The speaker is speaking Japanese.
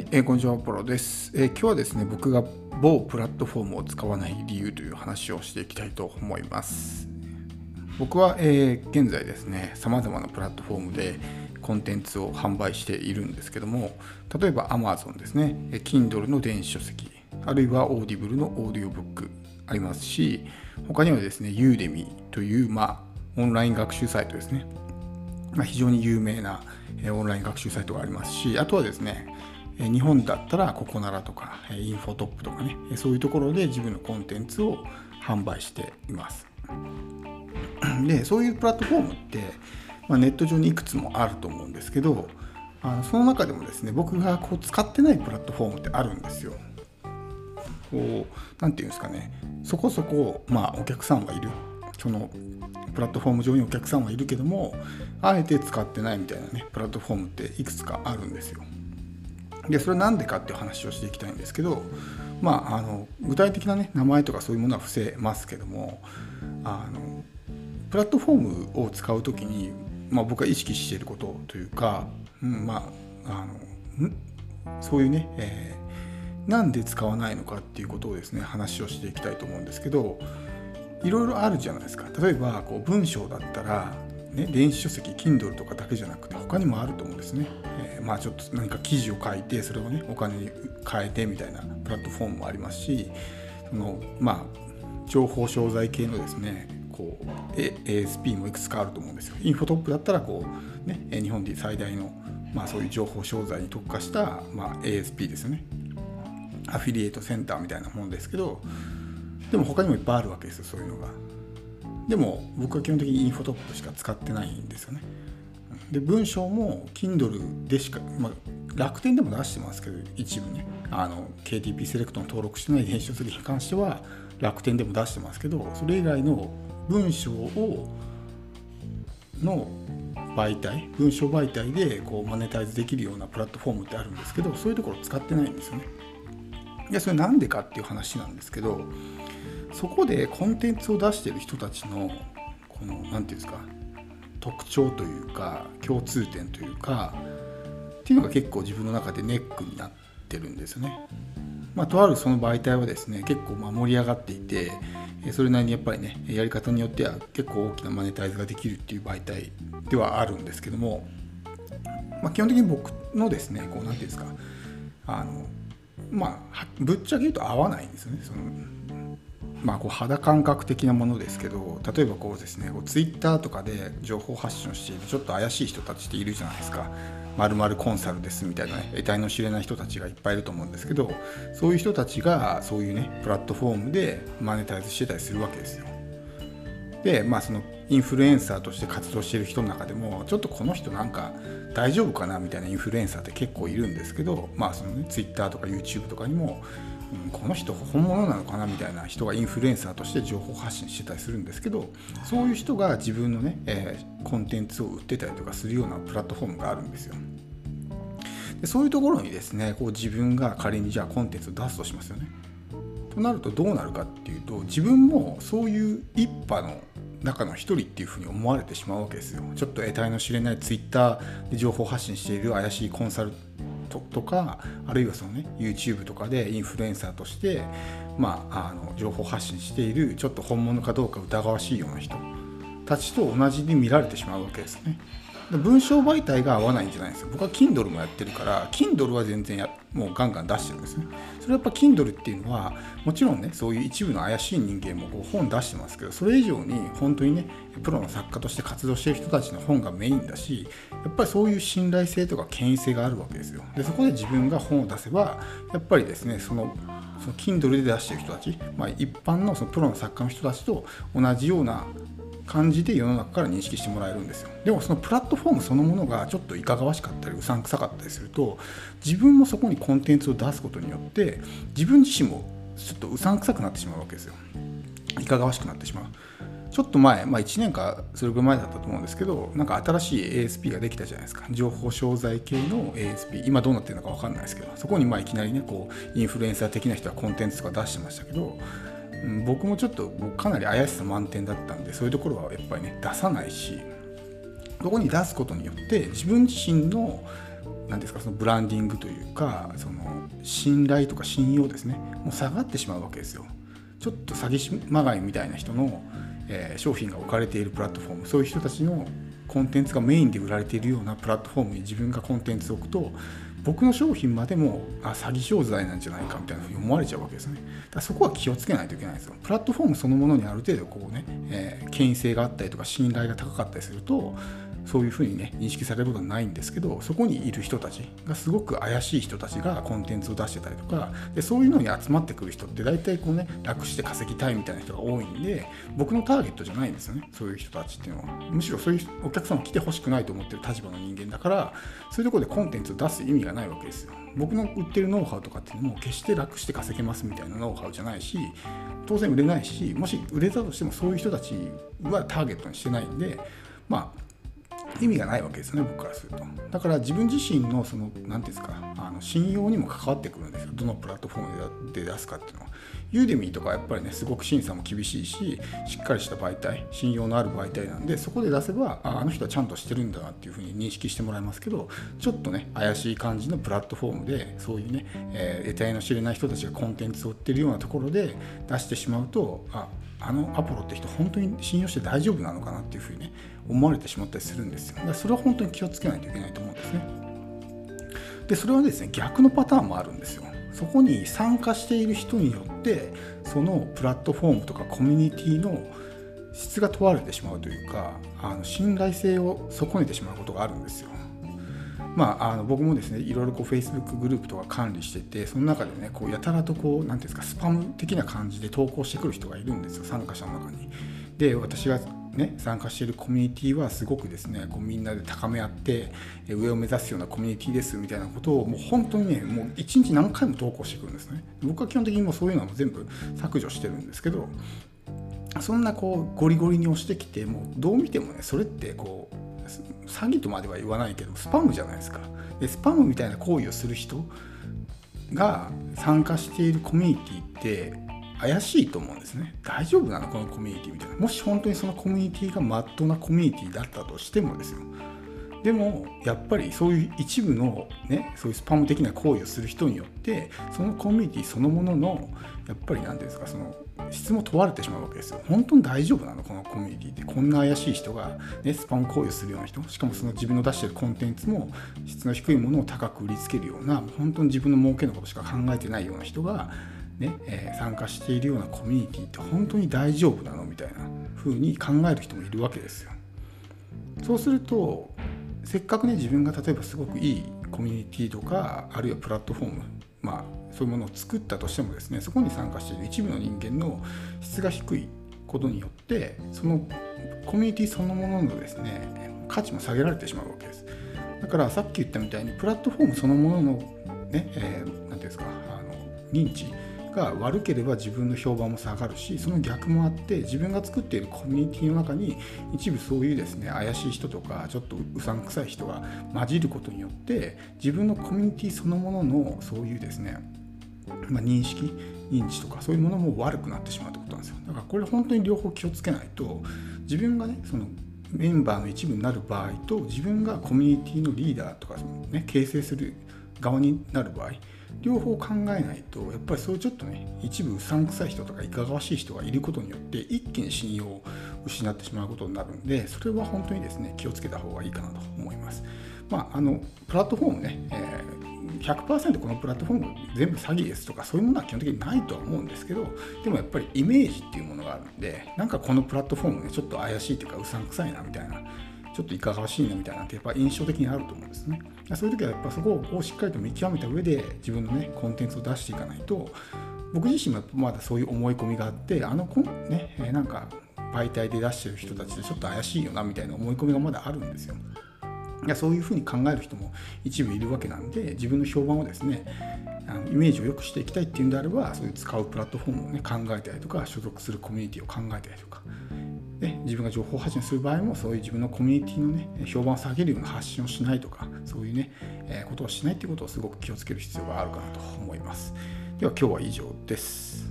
はい、こんにちは、ポロです。今日はですね、僕が某プラットフォームを使わない理由という話をしていきたいと思います。僕は、現在ですね、様々なプラットフォームでコンテンツを販売しているんですけども、例えば Amazon ですね、Kindle の電子書籍、あるいは Audible のオーディオブックありますし、他にはですね、Udemy という、オンライン学習サイトですね、非常に有名なオンライン学習サイトがありますし、あとはですね、日本だったらココナラとかインフォトップとかね、そういうところで自分のコンテンツを販売しています。で、そういうプラットフォームって、ネット上にいくつもあると思うんですけど、その中でもですね、僕がこう使ってないプラットフォームってあるんですよ。こう、なんていうんですかね、そこそこ、お客さんはいる、そのプラットフォーム上にお客さんはいるけども、あえて使ってないみたいなね、プラットフォームっていくつかあるんですよ。で、それはなんでかっていう話をしていきたいんですけど、具体的なね、名前とかそういうものは伏せますけども、プラットフォームを使うときに、僕が意識していることというか、そういうね、なんで使わないのかっていうことをですね、話をしていきたいと思うんですけど、いろいろあるじゃないですか。例えばこう文章だったら、電子書籍 Kindle とかだけじゃなくて他にもあると思うんですね。ちょっと何か記事を書いて、それをね、お金に変えてみたいなプラットフォームもありますし、その情報商材系のですね、こう ASP もいくつかあると思うんですよ。インフォトップだったらこう、日本で最大の、そういう情報商材に特化した、ASP ですよね。アフィリエイトセンターみたいなものですけど、でも他にもいっぱいあるわけですよ、そういうのが。でも僕は基本的にインフォトップしか使ってないんですよね。で、文章も Kindle でしか、楽天でも出してますけど、一部ね、KDP セレクトの登録してない電子書籍に関しては楽天でも出してますけど、それ以外の文章をの媒体、文章媒体でこうマネタイズできるようなプラットフォームってあるんですけど、そういうところ使ってないんですよね。いや、それなんでかっていう話なんですけど、そこでコンテンツを出している人たちのこのなんていうんですか、特徴というか共通点というかっていうのが結構自分の中でネックになってるんですよね。とあるその媒体はですね、結構盛り上がっていて、それなりにやっぱりね、やり方によっては結構大きなマネタイズができるっていう媒体ではあるんですけども、基本的に僕のですね、こうなんていうんですか、ぶっちゃけ言うと合わないんですよね。そのこう肌感覚的なものですけど、例えばこうですね、ツイッターとかで情報発信をしているちょっと怪しい人たちっているじゃないですか。〇〇コンサルですみたいなね、得体の知れない人たちがいっぱいいると思うんですけど、そういう人たちがそういうね、プラットフォームでマネタイズしてたりするわけですよ。で、そのインフルエンサーとして活動している人の中でも、ちょっとこの人なんか大丈夫かなみたいなインフルエンサーって結構いるんですけど、そのね、ツイッターとか YouTube とかにも、この人本物なのかなみたいな人がインフルエンサーとして情報発信してたりするんですけど、そういう人が自分のね、コンテンツを売ってたりとかするようなプラットフォームがあるんですよ。で、そういうところにですね、こう自分が仮にじゃあコンテンツを出すとしますよね。となるとどうなるかっていうと、自分もそういう一派の中の一人っていうふうに思われてしまうわけですよ。ちょっと得体の知れないツイッターで情報発信している怪しいコンサルとか、あるいはそのね、 YouTube とかでインフルエンサーとして、情報発信しているちょっと本物かどうか疑わしいような人たちと同じに見られてしまうわけですね。文章媒体が合わないんじゃないんですよ。僕は Kindle もやってるから、 Kindle は全然もうガンガン出してるんですね。それはやっぱ Kindle っていうのはもちろんね、そういう一部の怪しい人間もこう本出してますけど、それ以上に本当にね、プロの作家として活動してる人たちの本がメインだし、やっぱりそういう信頼性とか権威性があるわけですよ。で、そこで自分が本を出せば、やっぱりですね、その Kindle で出してる人たち、一般のそのプロの作家の人たちと同じような感じで世の中から認識してもらえるんですよ。でもそのプラットフォームそのものがちょっといかがわしかったりうさんくさかったりすると、自分もそこにコンテンツを出すことによって自分自身もちょっとうさんくさくなってしまうわけですよ。いかがわしくなってしまう。ちょっと前、1年かそれぐらい前だったと思うんですけど、なんか新しい ASP ができたじゃないですか。情報商材系の ASP、 今どうなってるのか分かんないですけど、そこにいきなりね、こうインフルエンサー的な人はコンテンツとか出してましたけど、僕もちょっとかなり怪しさ満点だったんで、そういうところはやっぱりね、出さないし、そこに出すことによって自分自身の何ですか、そのブランディングというか、その信頼とか信用ですね、もう下がってしまうわけですよ。ちょっと詐欺まがいみたいな人の、商品が置かれているプラットフォーム、そういう人たちのコンテンツがメインで売られているようなプラットフォームに自分がコンテンツを置くと、僕の商品までも詐欺商材なんじゃないかみたいなふうに思われちゃうわけですね。だからそこは気をつけないといけないんですよ。プラットフォームそのものにある程度こうね、権威性があったりとか信頼が高かったりすると、そういうふうにね認識されることはないんですけど、そこにいる人たちがすごく怪しい人たちがコンテンツを出してたりとかで、そういうのに集まってくる人って大体こうね、楽して稼ぎたいみたいな人が多いんで、僕のターゲットじゃないんですよね、そういう人たちっていうのは。むしろそういうお客様来てほしくないと思ってる立場の人間だから、そういうところでコンテンツを出す意味がないわけですよ。僕の売ってるノウハウとかっていうのも決して楽して稼げますみたいなノウハウじゃないし、当然売れないし、もし売れたとしてもそういう人たちはターゲットにしてないんで、まあ意味がないわけですね、僕からすると。だから自分自身のその何ていうんですか、信用にも関わってくるんですよ、どのプラットフォームで出すかっていうのは。Udemy とかやっぱりね、すごく審査も厳しいし、しっかりした媒体、信用のある媒体なんで、そこで出せば、あの人はちゃんとしてるんだなっていうふうに認識してもらえますけど、ちょっとね怪しい感じのプラットフォームでそういうね、得体の知れない人たちがコンテンツを売ってるようなところで出してしまうと、あのアポロって人本当に信用して大丈夫なのかなっていうふうにね思われてしまったりするんですよ。だからそれは本当に気をつけないといけないと思うんですね。でそれはですね、逆のパターンもあるんですよ。そこに参加している人によってそのプラットフォームとかコミュニティの質が問われてしまうというか、信頼性を損ねてしまうことがあるんですよ。僕もですね、いろいろこう Facebook グループとか管理してて、その中でねこうやたらとこう何ていうんですか、スパム的な感じで投稿してくる人がいるんですよ、参加者の中に。で私がね、参加しているコミュニティはすごくですね、こうみんなで高め合って上を目指すようなコミュニティですみたいなことをもう本当にね、もう1日何回も投稿してくるんですね。僕は基本的にもうそういうのは全部削除してるんですけど、そんなこうゴリゴリに押してきて、もうどう見てもね、それってこう詐欺とまでは言わないけどスパムじゃないですか。でスパムみたいな行為をする人が参加しているコミュニティって怪しいと思うんですね。大丈夫なのこのコミュニティみたいな。もし本当にそのコミュニティがまっとうなコミュニティだったとしてもですよ。でもやっぱりそういう一部のね、そういうスパム的な行為をする人によってそのコミュニティそのもののやっぱり何ていうんですか、その質も問われてしまうわけですよ。本当に大丈夫なのこのコミュニティって、こんな怪しい人が、ね、スパム行為をするような人、しかもその自分の出しているコンテンツも質の低いものを高く売りつけるような、本当に自分の儲けのことしか考えてないような人が、ね参加しているようなコミュニティって本当に大丈夫なのみたいな風に考える人もいるわけですよ。そうするとせっかくね、自分が例えばすごくいいコミュニティとか、あるいはプラットフォーム、そういうものを作ったとしてもですね、そこに参加している一部の人間の質が低いことによって、そのコミュニティそのもののですね、価値も下げられてしまうわけです。だからさっき言ったみたいに、プラットフォームそのもののね、なんていうんですか、認知が悪ければ自分の評判も下がるし、その逆もあって自分が作っているコミュニティの中に一部そういうですね、怪しい人とかちょっとうさんくさい人が混じることによって、自分のコミュニティそのもののそういうですね、認知とかそういうものも悪くなってしまうってことなんですよ。だからこれ本当に両方気をつけないと、自分がねそのメンバーの一部になる場合と、自分がコミュニティのリーダーとかね形成する側になる場合、両方考えないと、やっぱりそういうちょっとね、一部うさんくさい人とかいかがわしい人がいることによって一気に信用を失ってしまうことになるんで、それは本当にですね気をつけた方がいいかなと思います。プラットフォームね、100% このプラットフォーム全部詐欺ですとか、そういうものは基本的にないとは思うんですけど、でもやっぱりイメージっていうものがあるんで、なんかこのプラットフォームねちょっと怪しいというか、うさんくさいなみたいな、ちょっといかがわしいなみたいなってやっぱ印象的にあると思うんですね。そういう時はやっぱそこをしっかりと見極めた上で自分のねコンテンツを出していかないと、僕自身もまだそういう思い込みがあって、ねなんか媒体で出してる人たちでちょっと怪しいよなみたいな思い込みがまだあるんですよ。そういうふうに考える人も一部いるわけなんで、自分の評判をですね、イメージを良くしていきたいっていうんであれば、そういう使うプラットフォームをね考えたりとか、所属するコミュニティを考えたりとかで、自分が情報発信する場合も、そういう自分のコミュニティのね評判を下げるような発信をしないとか、そういうね、ことをしないっていうことをすごく気をつける必要があるかなと思います。では今日は以上です。